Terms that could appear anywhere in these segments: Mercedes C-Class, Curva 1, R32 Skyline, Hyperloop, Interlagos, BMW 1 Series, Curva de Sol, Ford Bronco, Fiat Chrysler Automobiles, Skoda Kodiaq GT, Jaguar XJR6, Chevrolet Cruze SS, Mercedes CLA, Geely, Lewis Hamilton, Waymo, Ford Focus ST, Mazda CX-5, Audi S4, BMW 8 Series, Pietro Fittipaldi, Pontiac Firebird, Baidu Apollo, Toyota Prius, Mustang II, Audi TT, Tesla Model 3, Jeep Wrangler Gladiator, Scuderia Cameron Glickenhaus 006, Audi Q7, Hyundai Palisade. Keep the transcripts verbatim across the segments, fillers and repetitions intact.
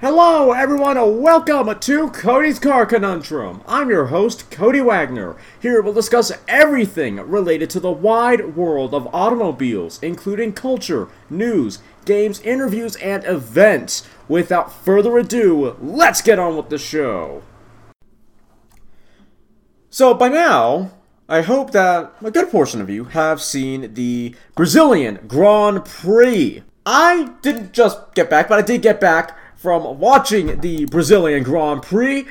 Hello everyone and welcome to Cody's Car Conundrum. I'm your host, Cody Wagner. Here we'll discuss everything related to the wide world of automobiles, including culture, news, games, interviews, and events. Without further ado, let's get on with the show. So by now, I hope that a good portion of you have seen the Brazilian Grand Prix. I didn't just get back, but I did get back from watching the Brazilian Grand Prix,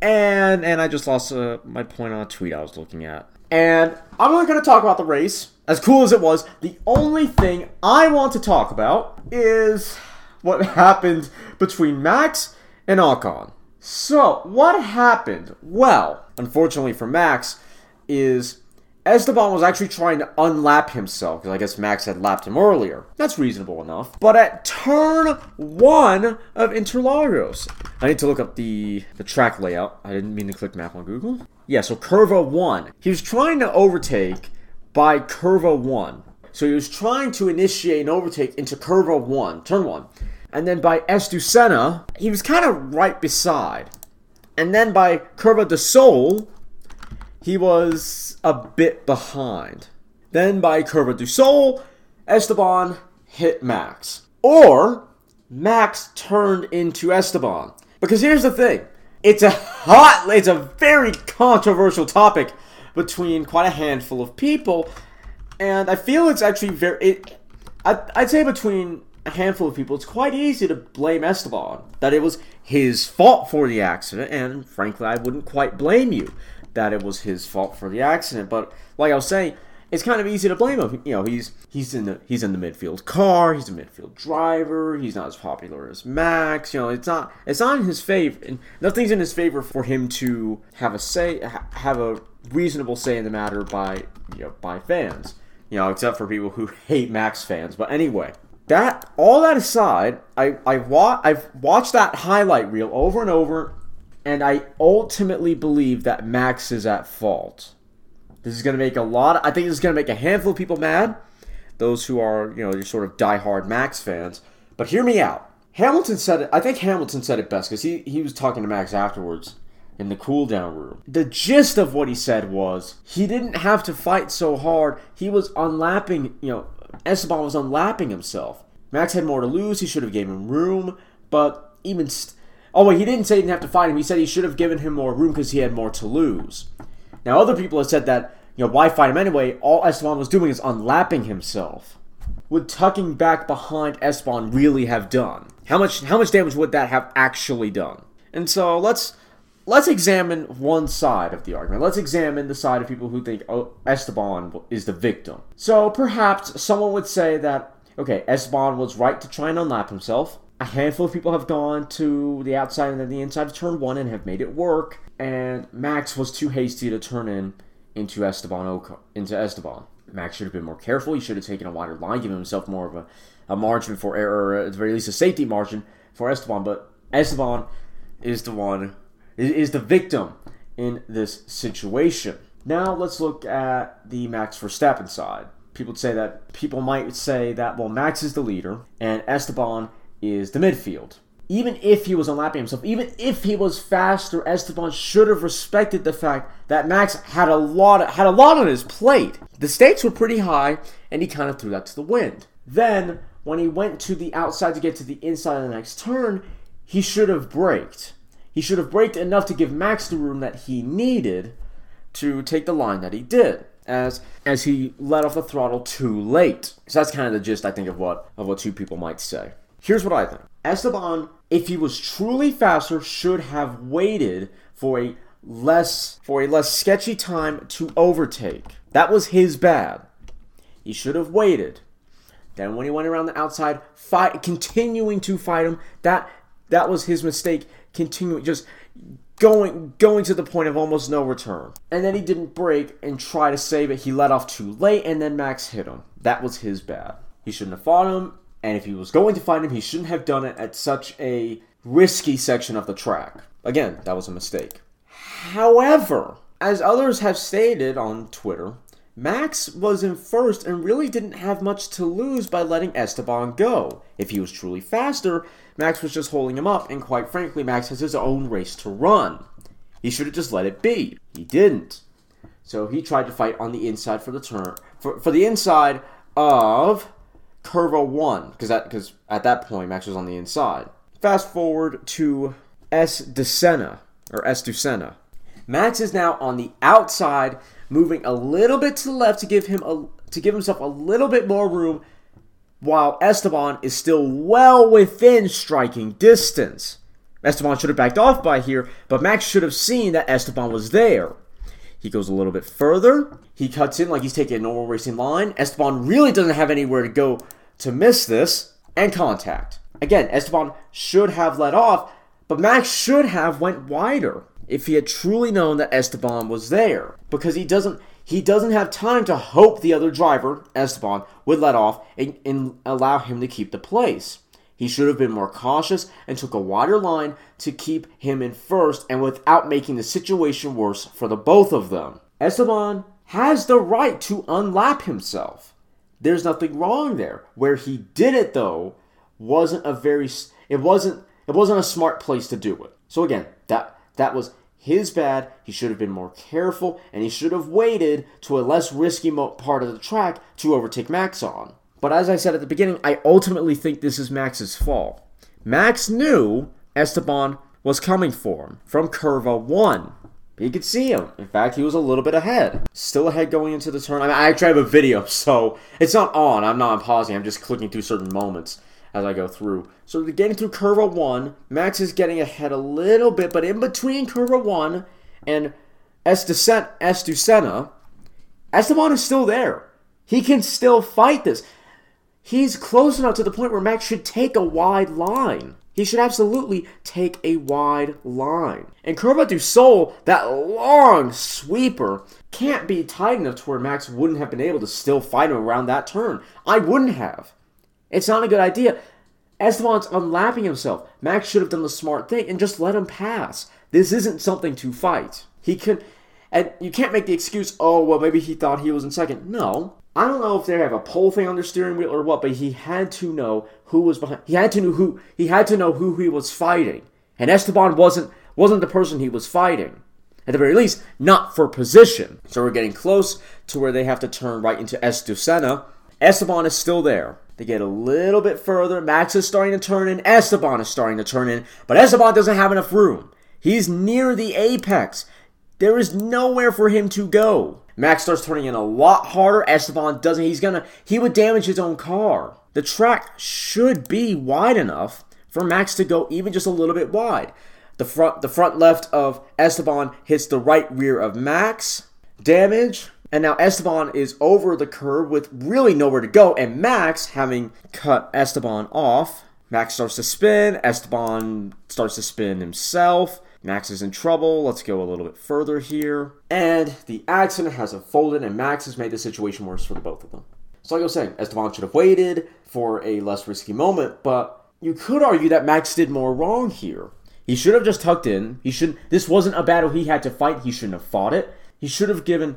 and and I just lost uh, my point on a tweet I was looking at. And I'm not going to talk about the race, as cool as it was. The only thing I want to talk about is what happened between Max and Ocon. So, what happened? Well, unfortunately for Max, is Esteban was actually trying to unlap himself, because I guess Max had lapped him earlier. That's reasonable enough. But at turn one of Interlagos, I need to look up the, the track layout. I didn't mean to click map on Google. Yeah, so Curva one. He was trying to overtake by Curva one. So he was trying to initiate an overtake into Curva one, turn one. And then by S do Senna, he was kind of right beside. And then by Curva de Sol, he was a bit behind. Then by Curva de Sol, Esteban hit Max. Or Max turned into Esteban. Because here's the thing. It's a hot, it's a very controversial topic between quite a handful of people. And I feel it's actually very, it, I, I'd say between a handful of people, it's quite easy to blame Esteban. That it was his fault for the accident. And frankly, I wouldn't quite blame you that it was his fault for the accident, but like I was saying, it's kind of easy to blame him. You know, he's he's in the he's in the midfield car, he's a midfield driver, he's not as popular as Max. You know, it's not it's not in his favor, and nothing's in his favor for him to have a say, ha- have a reasonable say in the matter by you know by fans. You know, except for people who hate Max fans. But anyway, that all that aside, I I wa- I've watched that highlight reel over and over. And I ultimately believe that Max is at fault. This is going to make a lot of, I think this is going to make a handful of people mad. Those who are, you know, your sort of diehard Max fans. But hear me out. Hamilton said it. I think Hamilton said it best because he, he was talking to Max afterwards in the cool down room. The gist of what he said was he didn't have to fight so hard. He was unlapping, you know, Esteban was unlapping himself. Max had more to lose. He should have given him room. But even... St- Oh, wait, he didn't say he didn't have to fight him. He said he should have given him more room because he had more to lose. Now, other people have said that, you know, why fight him anyway? All Esteban was doing is unlapping himself. Would tucking back behind Esteban really have done? How much how much damage would that have actually done? And so let's let's examine one side of the argument. Let's examine the side of people who think oh, Esteban is the victim. So perhaps someone would say that, okay, Esteban was right to try and unlap himself. A handful of people have gone to the outside and then the inside of turn one and have made it work. And Max was too hasty to turn in into Esteban. Oco- into Esteban. Max should have been more careful. He should have taken a wider line, given himself more of a, a margin for error, or at the very least a safety margin for Esteban. But Esteban is the one, is the victim in this situation. Now let's look at the Max Verstappen side. People say that people might say that well, Max is the leader and Esteban is the midfield. Even if he was unlapping himself, even if he was faster, Esteban should have respected the fact that Max had a lot of, had a lot on his plate. The stakes were pretty high, and he kind of threw that to the wind. Then, when he went to the outside to get to the inside of the next turn, he should have braked. He should have braked enough to give Max the room that he needed to take the line that he did, as as he let off the throttle too late. So that's kind of the gist, I think, of what of what two people might say. Here's what I think. Esteban, if he was truly faster, should have waited for a less for a less sketchy time to overtake. That was his bad. He should have waited. Then when he went around the outside, fight, continuing to fight him, that that was his mistake. Continuing, just going going to the point of almost no return. And then he didn't brake and try to save it. He let off too late, and then Max hit him. That was his bad. He shouldn't have fought him. And if he was going to find him, he shouldn't have done it at such a risky section of the track. Again, that was a mistake. However, as others have stated on Twitter, Max was in first and really didn't have much to lose by letting Esteban go. If he was truly faster, Max was just holding him up, and quite frankly, Max has his own race to run. He should have just let it be. He didn't. So he tried to fight on the inside for the turn, for, for the inside of Curva one, because that, because at that point, Max was on the inside. Fast forward to S do Senna, or S do Senna. Max is now on the outside, moving a little bit to the left to give him a, to give himself a little bit more room, while Esteban is still well within striking distance. Esteban should have backed off by here, but Max should have seen that Esteban was there. He goes a little bit further. He cuts in like he's taking a normal racing line. Esteban really doesn't have anywhere to go to miss this, and contact. Again, Esteban should have let off, but Max should have went wider if he had truly known that Esteban was there, because he doesn't he doesn't have time to hope the other driver, Esteban, would let off and, and allow him to keep the place. He should have been more cautious and took a wider line to keep him in first, and without making the situation worse for the both of them. Esteban has the right to unlap himself. There's nothing wrong there. Where he did it, though, wasn't a very it wasn't it wasn't a smart place to do it. So again, that that was his bad. He should have been more careful, and he should have waited to a less risky part of the track to overtake Max on. But as I said at the beginning, I ultimately think this is Max's fault. Max knew Esteban was coming for him from Curva one. He could see him. In fact, he was a little bit ahead. Still ahead going into the turn. I mean, I actually have a video, so it's not on. I'm not pausing. I'm just clicking through certain moments as I go through. So getting through Curva one, Max is getting ahead a little bit, but in between Curva one and S do Senna, Esteban is still there. He can still fight this. He's close enough to the point where Max should take a wide line. He should absolutely take a wide line. And Curva de Sol, that long sweeper, can't be tight enough to where Max wouldn't have been able to still fight him around that turn. I wouldn't have. It's not a good idea. Esteban's unlapping himself. Max should have done the smart thing and just let him pass. This isn't something to fight. He can, and you can't make the excuse, oh, well, maybe he thought he was in second. No. I don't know if they have a pole thing on their steering wheel or what, but he had to know who was behind. He had to know who he had to know who he was fighting, and Esteban wasn't wasn't the person he was fighting, at the very least, not for position. So we're getting close to where they have to turn right into S do Senna. Esteban is still there. They get a little bit further. Max is starting to turn in. Esteban is starting to turn in, but Esteban doesn't have enough room. He's near the apex. There is nowhere for him to go. Max starts turning in a lot harder. Esteban doesn't. He's gonna. He would damage his own car. The track should be wide enough for Max to go even just a little bit wide. The front, the front left of Esteban hits the right rear of Max. Damage. And now Esteban is over the curb with really nowhere to go. And Max, having cut Esteban off, Max starts to spin. Esteban starts to spin himself. Max is in trouble. Let's go a little bit further here. And the accident has unfolded, and Max has made the situation worse for the both of them. So like I was saying, Esteban should have waited for a less risky moment, but you could argue that Max did more wrong here. He should have just tucked in. He shouldn't. This wasn't a battle he had to fight. He shouldn't have fought it. He should have given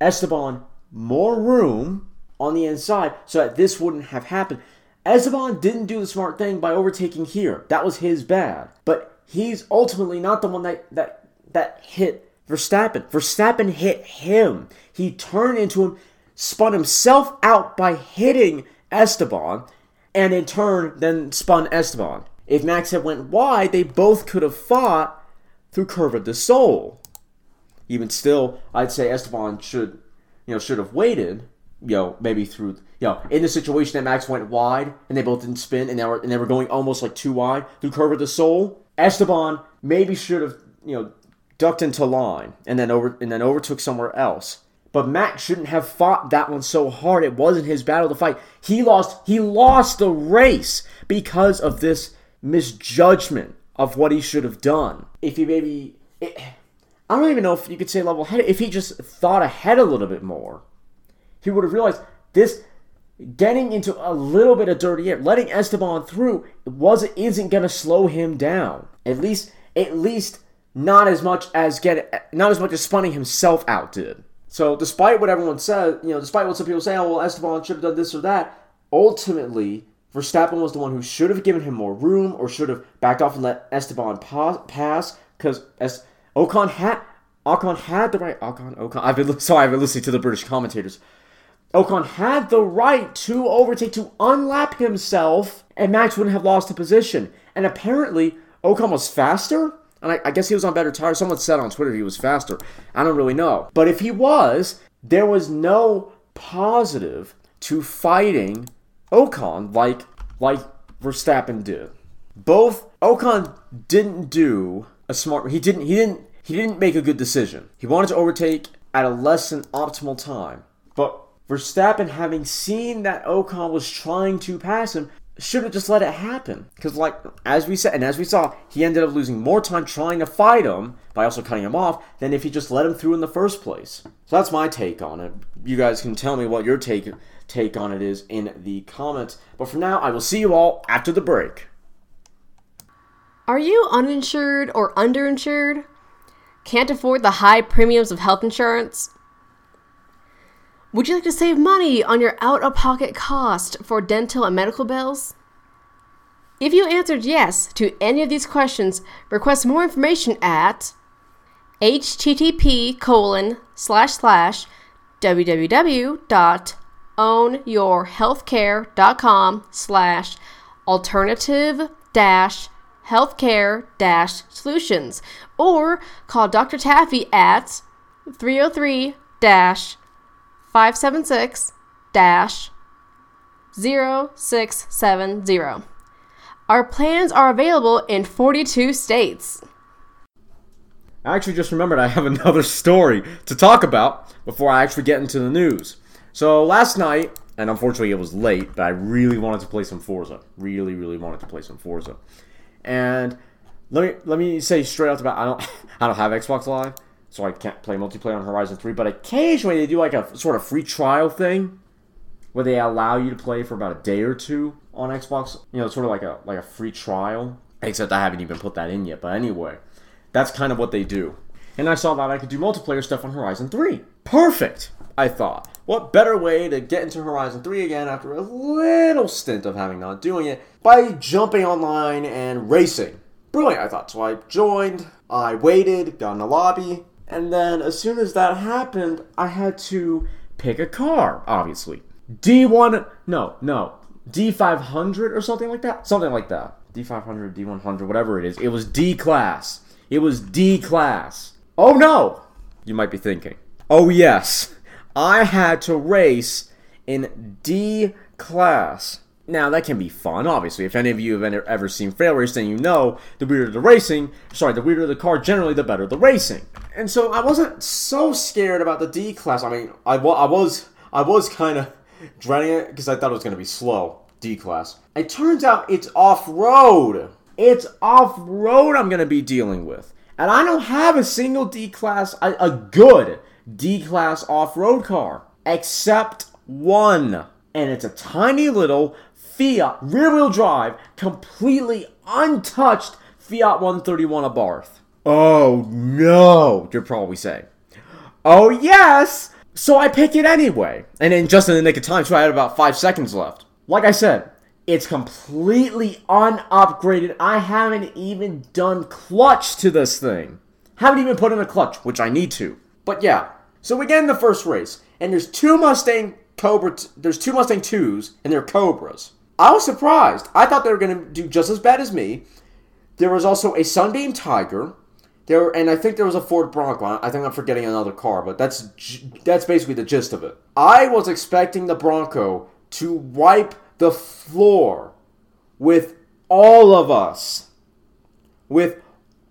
Esteban more room on the inside so that this wouldn't have happened. Esteban didn't do the smart thing by overtaking here. That was his bad. But he's ultimately not the one that, that that hit Verstappen. Verstappen hit him. He turned into him, spun himself out by hitting Esteban, and in turn then spun Esteban. If Max had went wide, they both could have fought through Curva de Sol. Even still, I'd say Esteban should, you know, should have waited. You know, maybe through, you know, in the situation that Max went wide and they both didn't spin and they were and they were going almost like too wide through Curva de Sol. Esteban maybe should have, you know, ducked into line and then over and then overtook somewhere else. But Max shouldn't have fought that one so hard. It wasn't his battle to fight. He lost. He lost the race because of this misjudgment of what he should have done. If he maybe, it, I don't even know if you could say level-headed. If he just thought ahead a little bit more, he would have realized this. Getting into a little bit of dirty air, letting Esteban through, wasn't isn't gonna slow him down. At least, at least not as much as get not as much as spinning himself out did. So despite what everyone says, you know, despite what some people say, oh, well, Esteban should have done this or that, ultimately, Verstappen was the one who should have given him more room or should have backed off and let Esteban pass because as Ocon had Ocon had the right Ocon Ocon I've been sorry I've been listening to the British commentators. Ocon had the right to overtake, to unlap himself, and Max wouldn't have lost the position. And apparently, Ocon was faster, and I, I guess he was on better tires. Someone said on Twitter he was faster. I don't really know. But if he was, there was no positive to fighting Ocon like, like Verstappen did. Both Ocon didn't do a smart... He didn't, he didn't, he didn't make a good decision. He wanted to overtake at a less than optimal time. But Verstappen, having seen that Ocon was trying to pass him, should have just let it happen. Because, like, as we said, and as we saw, he ended up losing more time trying to fight him, by also cutting him off, than if he just let him through in the first place. So that's my take on it. You guys can tell me what your take, take on it is in the comments. But for now, I will see you all after the break. Are you uninsured or underinsured? Can't afford the high premiums of health insurance? Would you like to save money on your out-of-pocket cost for dental and medical bills? If you answered yes to any of these questions, request more information at h t t p colon slash slash w w w dot own your healthcare dot com slash alternative dash healthcare dash solutions or call Doctor Taffy at three oh three, five seven six, zero six seven zero. Our plans are available in forty-two states. I actually just remembered I have another story to talk about before I actually get into the news. So last night, and unfortunately it was late, but I really wanted to play some Forza. Really, really wanted to play some Forza. And let me let me say straight out the bat, I don't I don't have Xbox Live. So I can't play multiplayer on Horizon three, but occasionally they do like a sort of free trial thing where they allow you to play for about a day or two on Xbox. You know, sort of like a like a free trial, except I haven't even put that in yet. But anyway, that's kind of what they do. And I saw that I could do multiplayer stuff on Horizon three. Perfect, I thought. What better way to get into Horizon three again after a little stint of having not doing it by jumping online and racing. Brilliant, I thought. So I joined, I waited, got in the lobby. And then, as soon as that happened, I had to pick a car, obviously. D one, no, no, D five hundred or something like that? Something like that. D five hundred, D one hundred, whatever it is. It was D-Class. It was D-Class. Oh, no! You might be thinking. Oh, yes. I had to race in D-Class. Now, that can be fun, obviously. If any of you have ever seen Fail Race, then you know the weirder the racing, sorry, the weirder the car, generally the better the racing. And so I wasn't so scared about the D-Class. I mean, I, wa- I was I was kind of dreading it because I thought it was going to be slow, D-Class. It turns out it's off-road. It's off-road I'm going to be dealing with. And I don't have a single D-Class, a, a good D-Class off-road car, except one. And it's a tiny little Fiat, rear-wheel drive, completely untouched Fiat one thirty-one Abarth. Oh, no, you're probably saying. Oh, yes! So I pick it anyway. And then just in the nick of time, so I had about five seconds left. Like I said, it's completely unupgraded. I haven't even done clutch to this thing. Haven't even put in a clutch, which I need to. But yeah, so we get in the first race, and there's two Mustang Cobra. T- there's two Mustang twos, and they're Cobras. I was surprised. I thought they were going to do just as bad as me. There was also a Sunbeam Tiger. There were, and I think there was a Ford Bronco. I think I'm forgetting another car, but that's that's basically the gist of it. I was expecting the Bronco to wipe the floor with all of us. With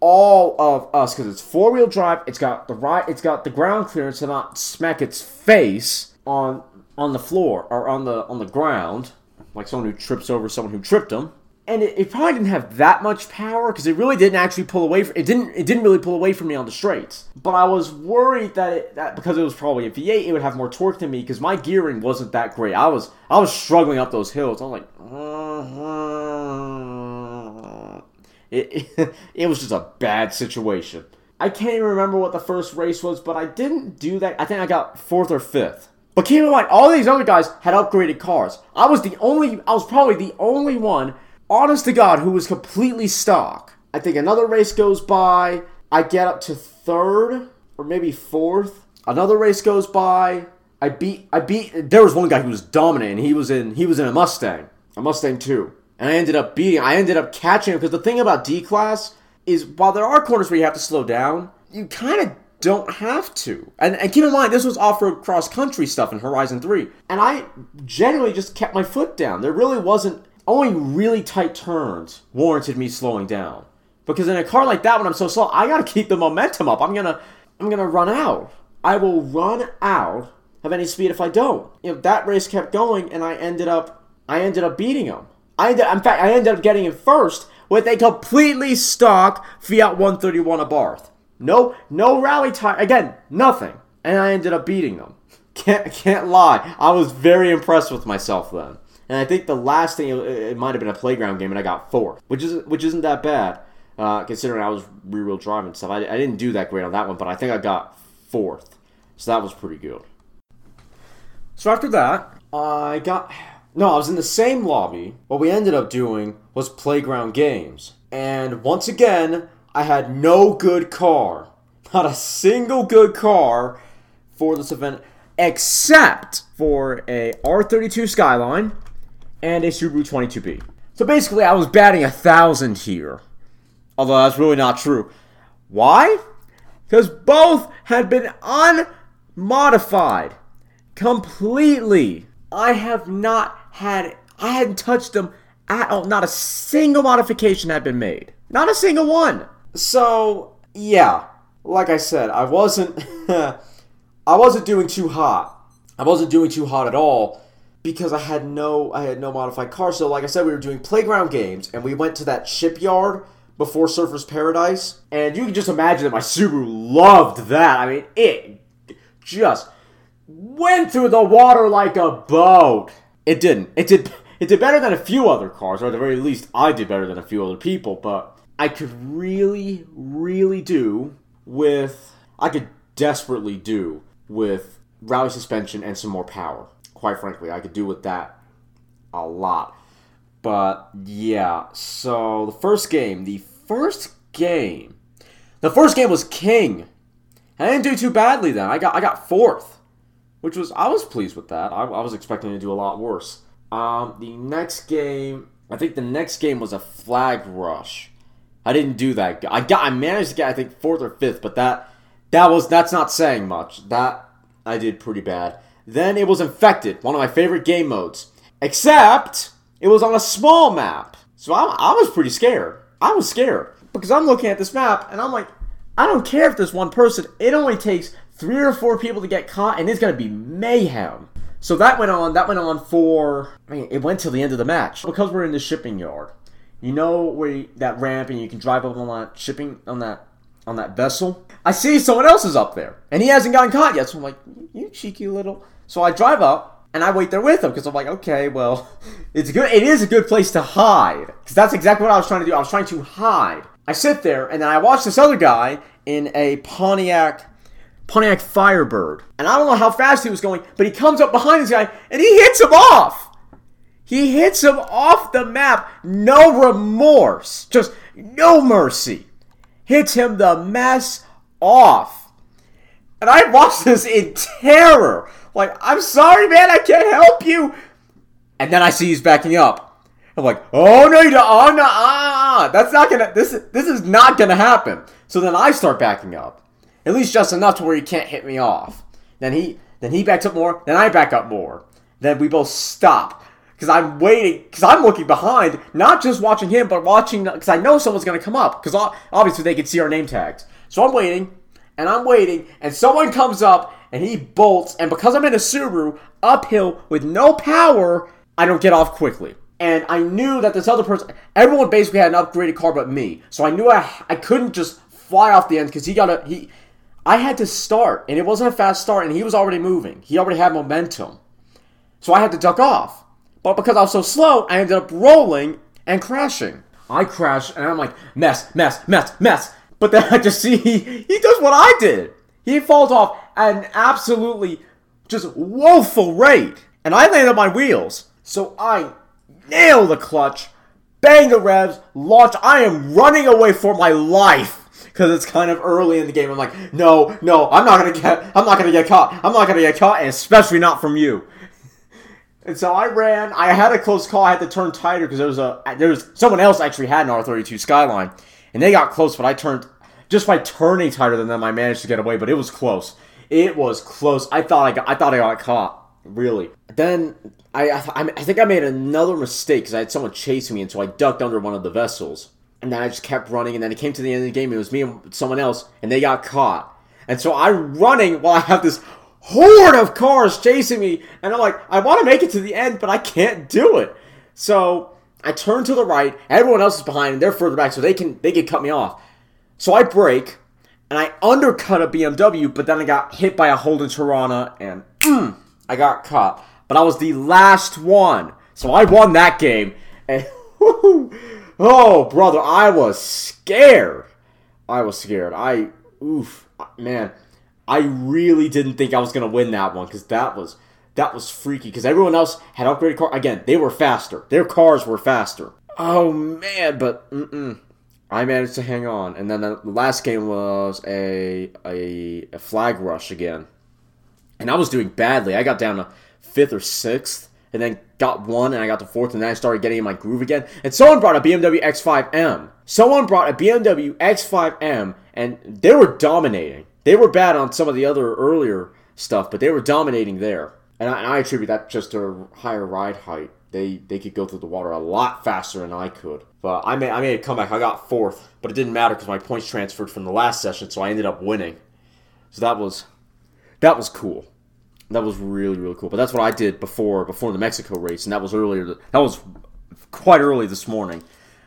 all of us, because it's four-wheel drive. It's got the right. It's got the ground clearance to not smack its face on. on the floor, or on the on the ground, like someone who trips over someone who tripped them. And it, it probably didn't have that much power, because it really didn't actually pull away, from, it didn't it didn't really pull away from me on the straights. But I was worried that, it, that because it was probably a V eight, it would have more torque than me, because my gearing wasn't that great. I was I was struggling up those hills. I was like, uh-huh. it, it, it was just a bad situation. I can't even remember what the first race was, but I didn't do that. I think I got fourth or fifth. But keep in mind, all these other guys had upgraded cars. I was the only, I was probably the only one, honest to God, who was completely stock. I think another race goes by. I get up to third or maybe fourth. Another race goes by. I beat, I beat, there was one guy who was dominant. He was in, he was in a Mustang, a Mustang two. And I ended up beating, I ended up catching him. Because the thing about D-Class is while there are corners where you have to slow down, you kind of don't have to. And, and keep in mind, this was off-road cross-country stuff in Horizon three. And I generally just kept my foot down. There really wasn't, only really tight turns warranted me slowing down. Because in a car like that, when I'm so slow, I gotta keep the momentum up. I'm gonna, I'm gonna run out. I will run out of any speed if I don't. You know, that race kept going, and I ended up, I ended up beating him. I ended, in fact, I ended up getting him first with a completely stock Fiat one thirty-one Abarth. No, no rally tire. Again, nothing. And I ended up beating them. Can't, can't lie. I was very impressed with myself then. And I think the last thing, it, it might have been a playground game, and I got fourth, which is which isn't that bad, uh, considering I was rear-wheel driving and stuff. I, I didn't do that great on that one, but I think I got fourth. So that was pretty good. So after that, I got... No, I was in the same lobby. What we ended up doing was playground games. And once again, I had no good car. Not a single good car for this event, except for a R thirty-two Skyline and a Subaru twenty-two B. So basically, I was batting a thousand here. Although that's really not true. Why? Because both had been unmodified. Completely. I have not had, I hadn't touched them at all. Not a single modification had been made. Not a single one. So, yeah, like I said, I wasn't, I wasn't doing too hot. I wasn't doing too hot at all because I had no, I had no modified car. So like I said, we were doing playground games and we went to that shipyard before Surfers Paradise. And you can just imagine that my Subaru loved that. I mean, it just went through the water like a boat. It didn't. It did, it did better than a few other cars, or at the very least, I did better than a few other people, but I could really, really do with, I could desperately do with rally suspension and some more power. Quite frankly, I could do with that a lot. But yeah, so the first game, the first game, the first game was King. I didn't do too badly then. I got, I got fourth, which was, I was pleased with that. I, I was expecting to do a lot worse. Um, the next game, I think the next game was a flag rush. I didn't do that. I got, I managed to get, I think, fourth or fifth, but that, that was, that's not saying much. That, I did pretty bad. Then it was Infected, one of my favorite game modes. Except, it was on a small map. So I, I was pretty scared. I was scared. Because I'm looking at this map, and I'm like, I don't care if there's one person. It only takes three or four people to get caught, and it's going to be mayhem. So that went on, that went on for, I mean, it went till the end of the match. Because we're in the shipping yard. You know where you, that ramp, and you can drive up on that shipping, on that, on that vessel? I see someone else is up there, and he hasn't gotten caught yet, so I'm like, you cheeky little. So I drive up, and I wait there with him, because I'm like, okay, well, it's good. It is a good place to hide, because that's exactly what I was trying to do. I was trying to hide. I sit there, and then I watch this other guy in a Pontiac, Pontiac Firebird, and I don't know how fast he was going, but he comes up behind this guy, and he hits him off. He hits him off the map. No remorse. Just no mercy. Hits him the mess off. And I watched this in terror. Like, I'm sorry, man. I can't help you. And then I see he's backing up. I'm like, oh, no, you don't. Oh, no. Ah, that's not going to. This, this is not going to happen. So then I start backing up. At least just enough to where he can't hit me off. Then he, then he backs up more. Then I back up more. Then we both stop. Because I'm waiting, because I'm looking behind, not just watching him, but watching, because I know someone's going to come up, because obviously they can see our name tags. So I'm waiting, and I'm waiting, and someone comes up, and he bolts, and because I'm in a Subaru, uphill, with no power, I don't get off quickly. And I knew that this other person, everyone basically had an upgraded car but me, so I knew I, I couldn't just fly off the end, because he got a, he, I had to start, and it wasn't a fast start, and he was already moving. He already had momentum. So I had to duck off. But because I was so slow, I ended up rolling and crashing. I crashed, and I'm like, mess, mess, mess, mess. But then I just see he, he does what I did. He falls off at an absolutely just woeful rate. And I land on my wheels. So I nail the clutch, bang the revs, launch. I am running away for my life. Because it's kind of early in the game. I'm like, no, no, I'm not going to get, I'm not going to get caught. I'm not going to get caught, and especially not from you. And so I ran. I had a close call. I had to turn tighter because there was a, there was someone else actually had an R thirty-two Skyline. And they got close, but I turned, just by turning tighter than them, I managed to get away. But it was close. It was close. I thought I got, I thought I got caught, really. Then I, I, I think I made another mistake because I had someone chasing me, and so I ducked under one of the vessels. And then I just kept running, and then it came to the end of the game. It was me and someone else, and they got caught. And so I'm running while I have this horde of cars chasing me, and I'm like, I want to make it to the end, but I can't do it. So I turn to the right. Everyone else is behind, and they're further back, so they can they can cut me off. So I brake, and I undercut a B M W, but then I got hit by a Holden Tirana, and mm, I got caught. But I was the last one, so I won that game. And woohoo! Oh, brother, I was scared. I was scared. I, oof, man, I really didn't think I was going to win that one because that was, that was freaky because everyone else had upgraded cars. Again, they were faster. Their cars were faster. Oh, man, but mm-mm. I managed to hang on. And then the last game was a, a, a flag rush again. And I was doing badly. I got down to fifth or sixth. And then got one, and I got the fourth, and then I started getting in my groove again. And someone brought a B M W X five M. Someone brought a B M W X five M, and they were dominating. They were bad on some of the other earlier stuff, but they were dominating there. And I, and I attribute that just to a higher ride height. They they could go through the water a lot faster than I could. But I made, I made a comeback. I got fourth, but it didn't matter because my points transferred from the last session, so I ended up winning. So that was that was cool. That was really, really cool. But that's what I did before before the Mexico race, and that was earlier. That was quite early this morning,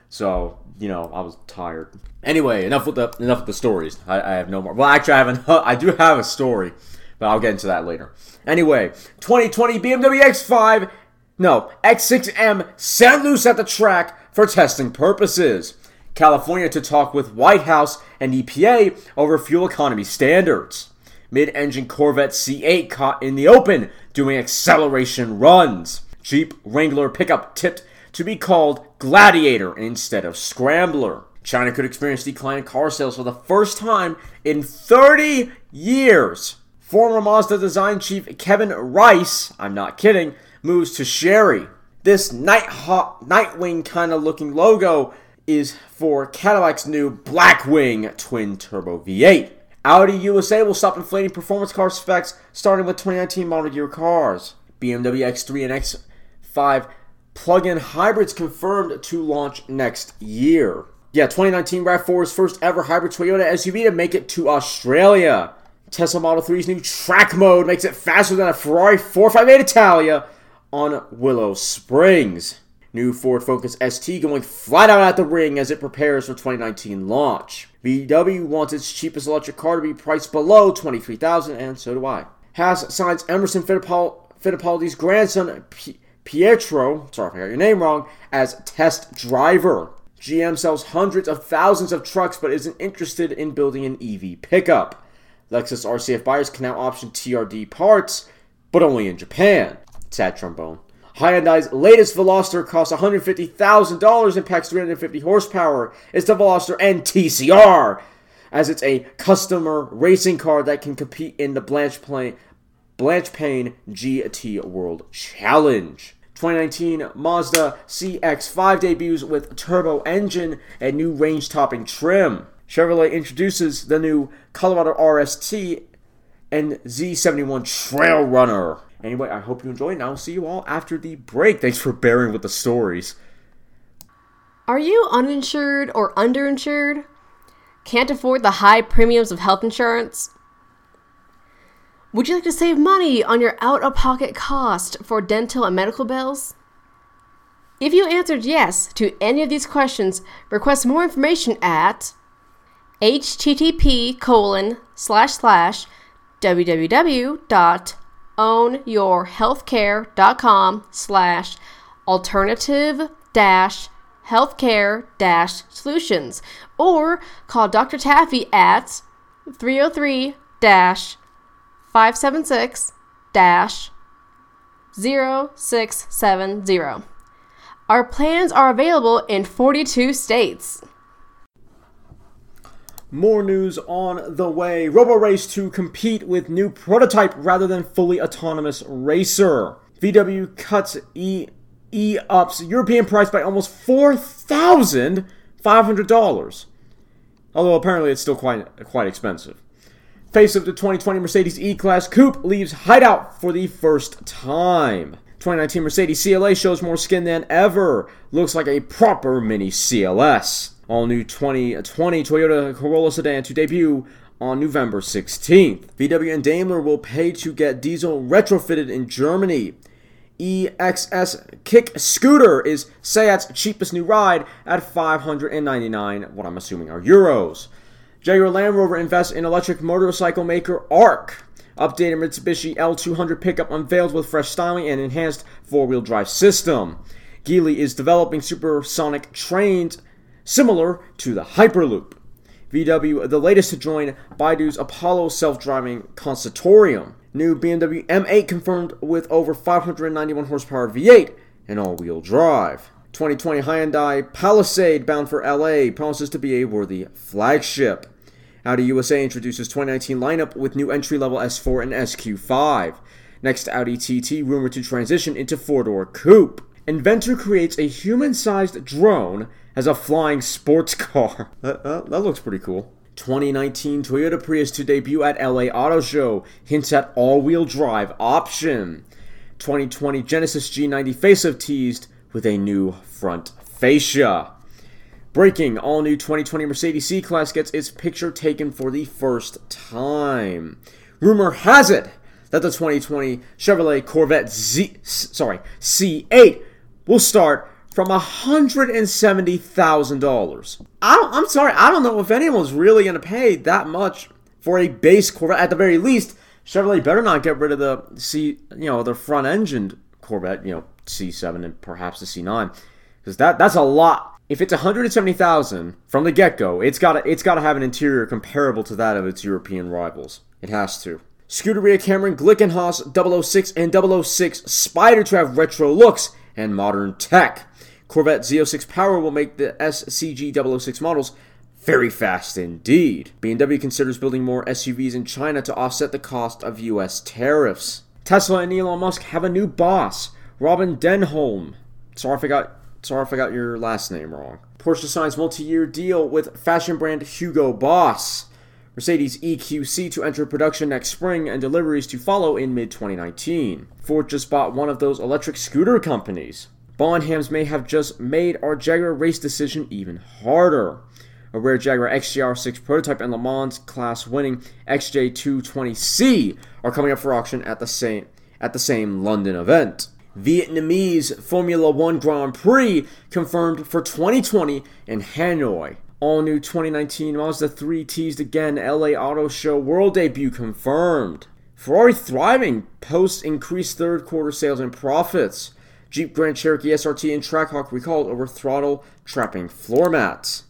so you know I was tired. Anyway, enough with the enough with the stories. I, I have no more. Well, actually, I haven't. I do have a story, but I'll get into that later. Anyway, twenty twenty B M W X five, no X six M, set loose at the track for testing purposes. California to talk with White House and E P A over fuel economy standards. Mid-engine Corvette C eight caught in the open doing acceleration runs. Jeep Wrangler pickup tipped to be called Gladiator instead of Scrambler. China could experience declining car sales for the first time in thirty years. Former Mazda design chief Kevin Rice, I'm not kidding, moves to Chery. This Nighthawk, Nightwing kind of looking logo is for Cadillac's new Blackwing twin-turbo V eight. Audi U S A will stop inflating performance car specs starting with twenty nineteen model year cars. B M W X three and X five plug-in hybrids confirmed to launch next year. Yeah, twenty nineteen RAV four's first ever hybrid Toyota S U V to make it to Australia. Tesla Model three's new track mode makes it faster than a Ferrari four fifty-eight Italia on Willow Springs. New Ford Focus S T going flat out at the ring as it prepares for twenty nineteen launch. V W wants its cheapest electric car to be priced below twenty-three thousand dollars, and so do I. Haas signs Emerson Fittipaldi's grandson, Pietro, sorry if I got your name wrong, as test driver. G M sells hundreds of thousands of trucks, but isn't interested in building an E V pickup. Lexus R C F buyers can now option T R D parts, but only in Japan. Sad trombone. Hyundai's latest Veloster costs one hundred fifty thousand dollars and packs three hundred fifty horsepower. It's the Veloster N T C R, as it's a customer racing car that can compete in the Blancpain G T World Challenge. twenty nineteen Mazda C X five debuts with turbo engine and new range-topping trim. Chevrolet introduces the new Colorado R S T and Z seventy-one Trailrunner. Anyway, I hope you enjoyed, and I'll see you all after the break. Thanks for bearing with the stories. Are you uninsured or underinsured? Can't afford the high premiums of health insurance? Would you like to save money on your out-of-pocket cost for dental and medical bills? If you answered yes to any of these questions, request more information at http colon slash slash www dot ownyourhealthcare.com slash alternative dash healthcare solutions, or call Doctor Taffy at three oh three, five seven six, oh six seven oh. Our plans are available in forty-two states. More news on the way. RoboRace to compete with new prototype rather than fully autonomous racer. V W cuts E E-ups European price by almost four thousand five hundred dollars. Although apparently it's still quite quite expensive. Face of the twenty twenty Mercedes E-Class Coupe leaves hideout for the first time. twenty nineteen Mercedes C L A shows more skin than ever. Looks like a proper mini C L S. All new twenty twenty Toyota Corolla sedan to debut on November sixteenth. V W and Daimler will pay to get diesel retrofitted in Germany. E X S Kick Scooter is Seat's cheapest new ride at five hundred ninety-nine, what I'm assuming are euros. Jaguar Land Rover invests in electric motorcycle maker A R C. Updated Mitsubishi L two hundred pickup unveiled with fresh styling and enhanced four-wheel drive system. Geely is developing supersonic trains similar to the Hyperloop. V W, the latest to join Baidu's Apollo self-driving consortium. New B M W M eight confirmed with over five hundred ninety-one horsepower V eight and all-wheel drive. twenty twenty Hyundai Palisade bound for L A promises to be a worthy flagship. Audi U S A introduces twenty nineteen lineup with new entry-level S four and S Q five. Next, Audi T T rumored to transition into four-door coupe. Inventor creates a human-sized drone as a flying sports car. That, that, that looks pretty cool. twenty nineteen Toyota Prius to debut at L A Auto Show. Hints at all-wheel drive option. twenty twenty Genesis G ninety facelift teased with a new front fascia. Breaking, all-new twenty twenty Mercedes C-Class gets its picture taken for the first time. Rumor has it that the twenty twenty Chevrolet Corvette Z, sorry, C eight will start from one hundred seventy thousand dollars. I'm sorry, I don't know if anyone's really going to pay that much for a base Corvette. At the very least, Chevrolet better not get rid of the C, you know, the front-engined Corvette, you know, C seven and perhaps the C nine, because that that's a lot. If it's one hundred seventy thousand dollars from the get-go, it's got to it's got to have an interior comparable to that of its European rivals. It has to. Scuderia Cameron Glickenhaus double oh six and double oh six Spider to have retro looks and modern tech. Corvette Z oh six power will make the S C G double oh six models very fast indeed. B M W considers building more S U Vs in China to offset the cost of U S tariffs. Tesla and Elon Musk have a new boss, Robin Denholm. Sorry if I got, sorry if I got your last name wrong. Porsche signs multi-year deal with fashion brand Hugo Boss. Mercedes E Q C to enter production next spring and deliveries to follow in mid twenty nineteen. Ford just bought one of those electric scooter companies. Bonhams may have just made our Jaguar race decision even harder. A rare Jaguar X J R six prototype and Le Mans class winning X J two twenty C are coming up for auction at the same at the same London event. Vietnamese Formula One Grand Prix confirmed for twenty twenty in Hanoi. All new twenty nineteen Mazda three teased again. L A Auto Show world debut confirmed. Ferrari thriving post increased third quarter sales and profits. Jeep Grand Cherokee S R T and Trackhawk recalled over throttle trapping floor mats.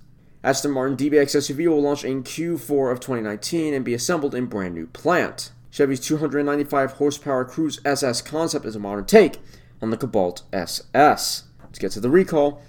Aston Martin D B X S U V will launch in Q four of twenty nineteen and be assembled in brand new plant. Chevy's two hundred ninety-five horsepower Cruze S S concept is a modern take on the Cobalt S S. Let's get to the recall.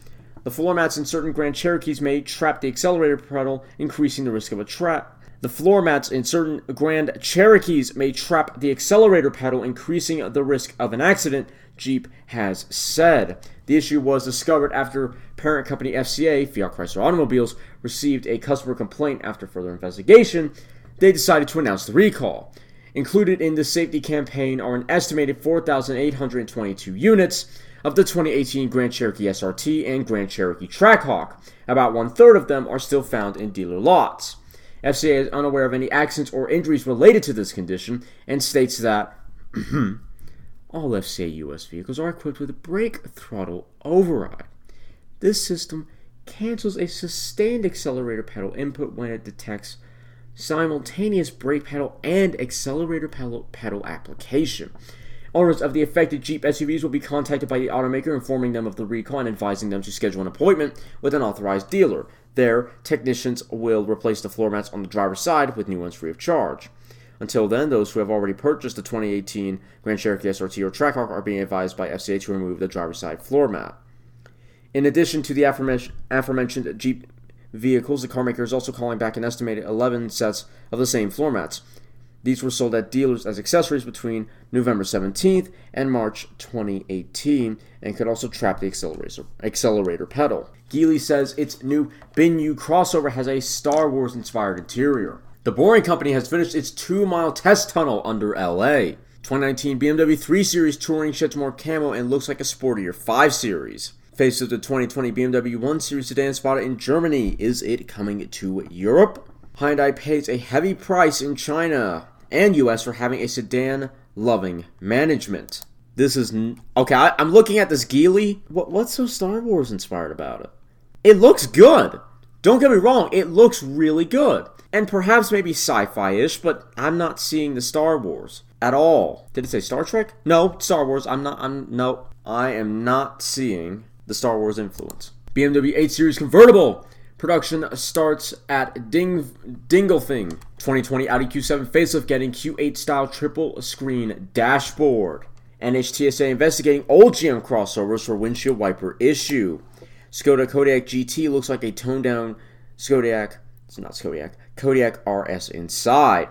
The floor mats in certain Grand Cherokees may trap the accelerator pedal, increasing the risk of a trap. The floor mats in certain Grand Cherokees may trap the accelerator pedal, increasing the risk of an accident, Jeep has said. The issue was discovered after parent company F C A, Fiat Chrysler Automobiles, received a customer complaint. After further investigation, they decided to announce the recall. Included in the safety campaign are an estimated four thousand eight hundred twenty-two units of the twenty eighteen Grand Cherokee S R T and Grand Cherokee Trackhawk. About one-third of them are still found in dealer lots. F C A is unaware of any accidents or injuries related to this condition and states that all F C A U S vehicles are equipped with a brake throttle override. This system cancels a sustained accelerator pedal input when it detects simultaneous brake pedal and accelerator pedal, pedal application. Owners of the affected Jeep S U Vs will be contacted by the automaker, informing them of the recall and advising them to schedule an appointment with an authorized dealer. There, technicians will replace the floor mats on the driver's side with new ones free of charge. Until then, those who have already purchased the twenty eighteen Grand Cherokee S R T or Trackhawk are being advised by F C A to remove the driver's side floor mat. In addition to the aforementioned Jeep vehicles, the carmaker is also calling back an estimated eleven sets of the same floor mats. These were sold at dealers as accessories between November seventeenth and March twenty eighteen, and could also trap the accelerator, accelerator pedal. Geely says its new Binyu crossover has a Star Wars-inspired interior. The Boring Company has finished its two-mile test tunnel under L A. twenty nineteen B M W three series Touring sheds more camo and looks like a sportier five series. Faced with the twenty twenty B M W one series sedan spotted in Germany, is it coming to Europe? Hyundai pays a heavy price in China and U S for having a sedan-loving management. This is... N- okay, I- I'm looking at this Geely. What- what's so Star Wars inspired about it? It looks good! Don't get me wrong, it looks really good. And perhaps maybe sci-fi-ish, but I'm not seeing the Star Wars at all. Did it say Star Trek? No, Star Wars. I'm not, I'm, no. I am not seeing the Star Wars influence. B M W eight series convertible. Production starts at Ding, Dinglething. twenty twenty Audi Q seven facelift getting Q eight style triple-screen dashboard. N H T S A investigating old G M crossovers for windshield wiper issue. Skoda Kodiaq G T looks like a toned-down Skoda. It's not Kodiaq. Kodiaq R S inside.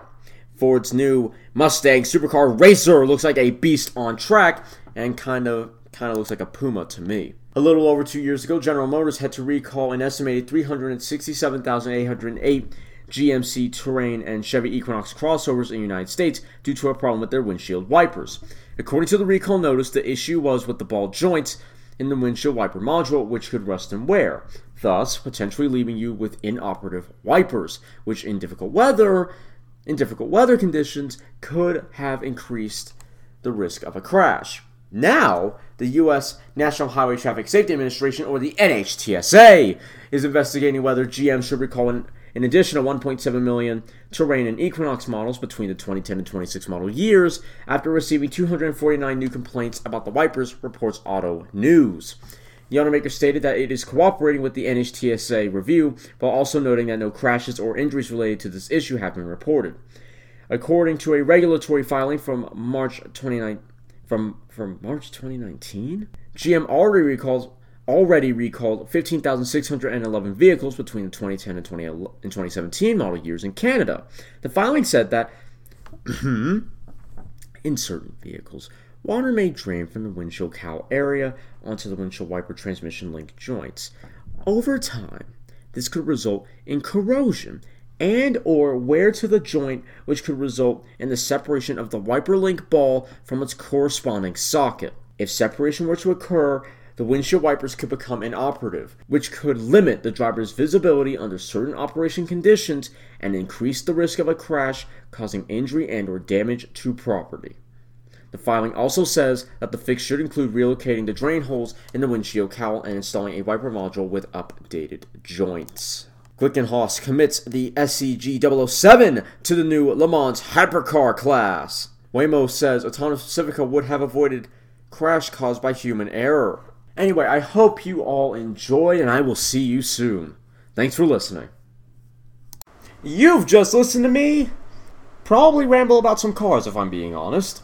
Ford's new Mustang Supercar Racer looks like a beast on track, and kind of kind of looks like a Puma to me. A little over two years ago, General Motors had to recall an estimated three hundred sixty-seven thousand eight hundred eight G M C Terrain and Chevy Equinox crossovers in the United States due to a problem with their windshield wipers. According to the recall notice, the issue was with the ball joints in the windshield wiper module, which could rust and wear, thus potentially leaving you with inoperative wipers, which in difficult weather, in difficult weather conditions could have increased the risk of a crash. Now, the U S National Highway Traffic Safety Administration, or the N H T S A, is investigating whether G M should recall an, an additional one point seven million Terrain and Equinox models between the twenty ten and twenty sixteen model years after receiving two hundred forty-nine new complaints about the wipers, reports Auto News. The automaker stated that it is cooperating with the N H T S A review, while also noting that no crashes or injuries related to this issue have been reported. According to a regulatory filing from March twenty-ninth, from from March twenty nineteen, G M already recalls already recalled fifteen thousand six hundred eleven vehicles between the twenty ten and twenty seventeen model years in Canada. The filing said that in certain vehicles, water may drain from the windshield cowl area onto the windshield wiper transmission link joints. Over time, this could result in corrosion and or wear to the joint, which could result in the separation of the wiper link ball from its corresponding socket. If separation were to occur, the windshield wipers could become inoperative, which could limit the driver's visibility under certain operation conditions and increase the risk of a crash, causing injury and or damage to property. The filing also says that the fix should include relocating the drain holes in the windshield cowl and installing a wiper module with updated joints. Glickenhaus commits the S C G double oh seven to the new Le Mans hypercar class. Waymo says autonomous Pacifica would have avoided crash caused by human error. Anyway, I hope you all enjoy, and I will see you soon. Thanks for listening. You've just listened to me probably ramble about some cars, if I'm being honest.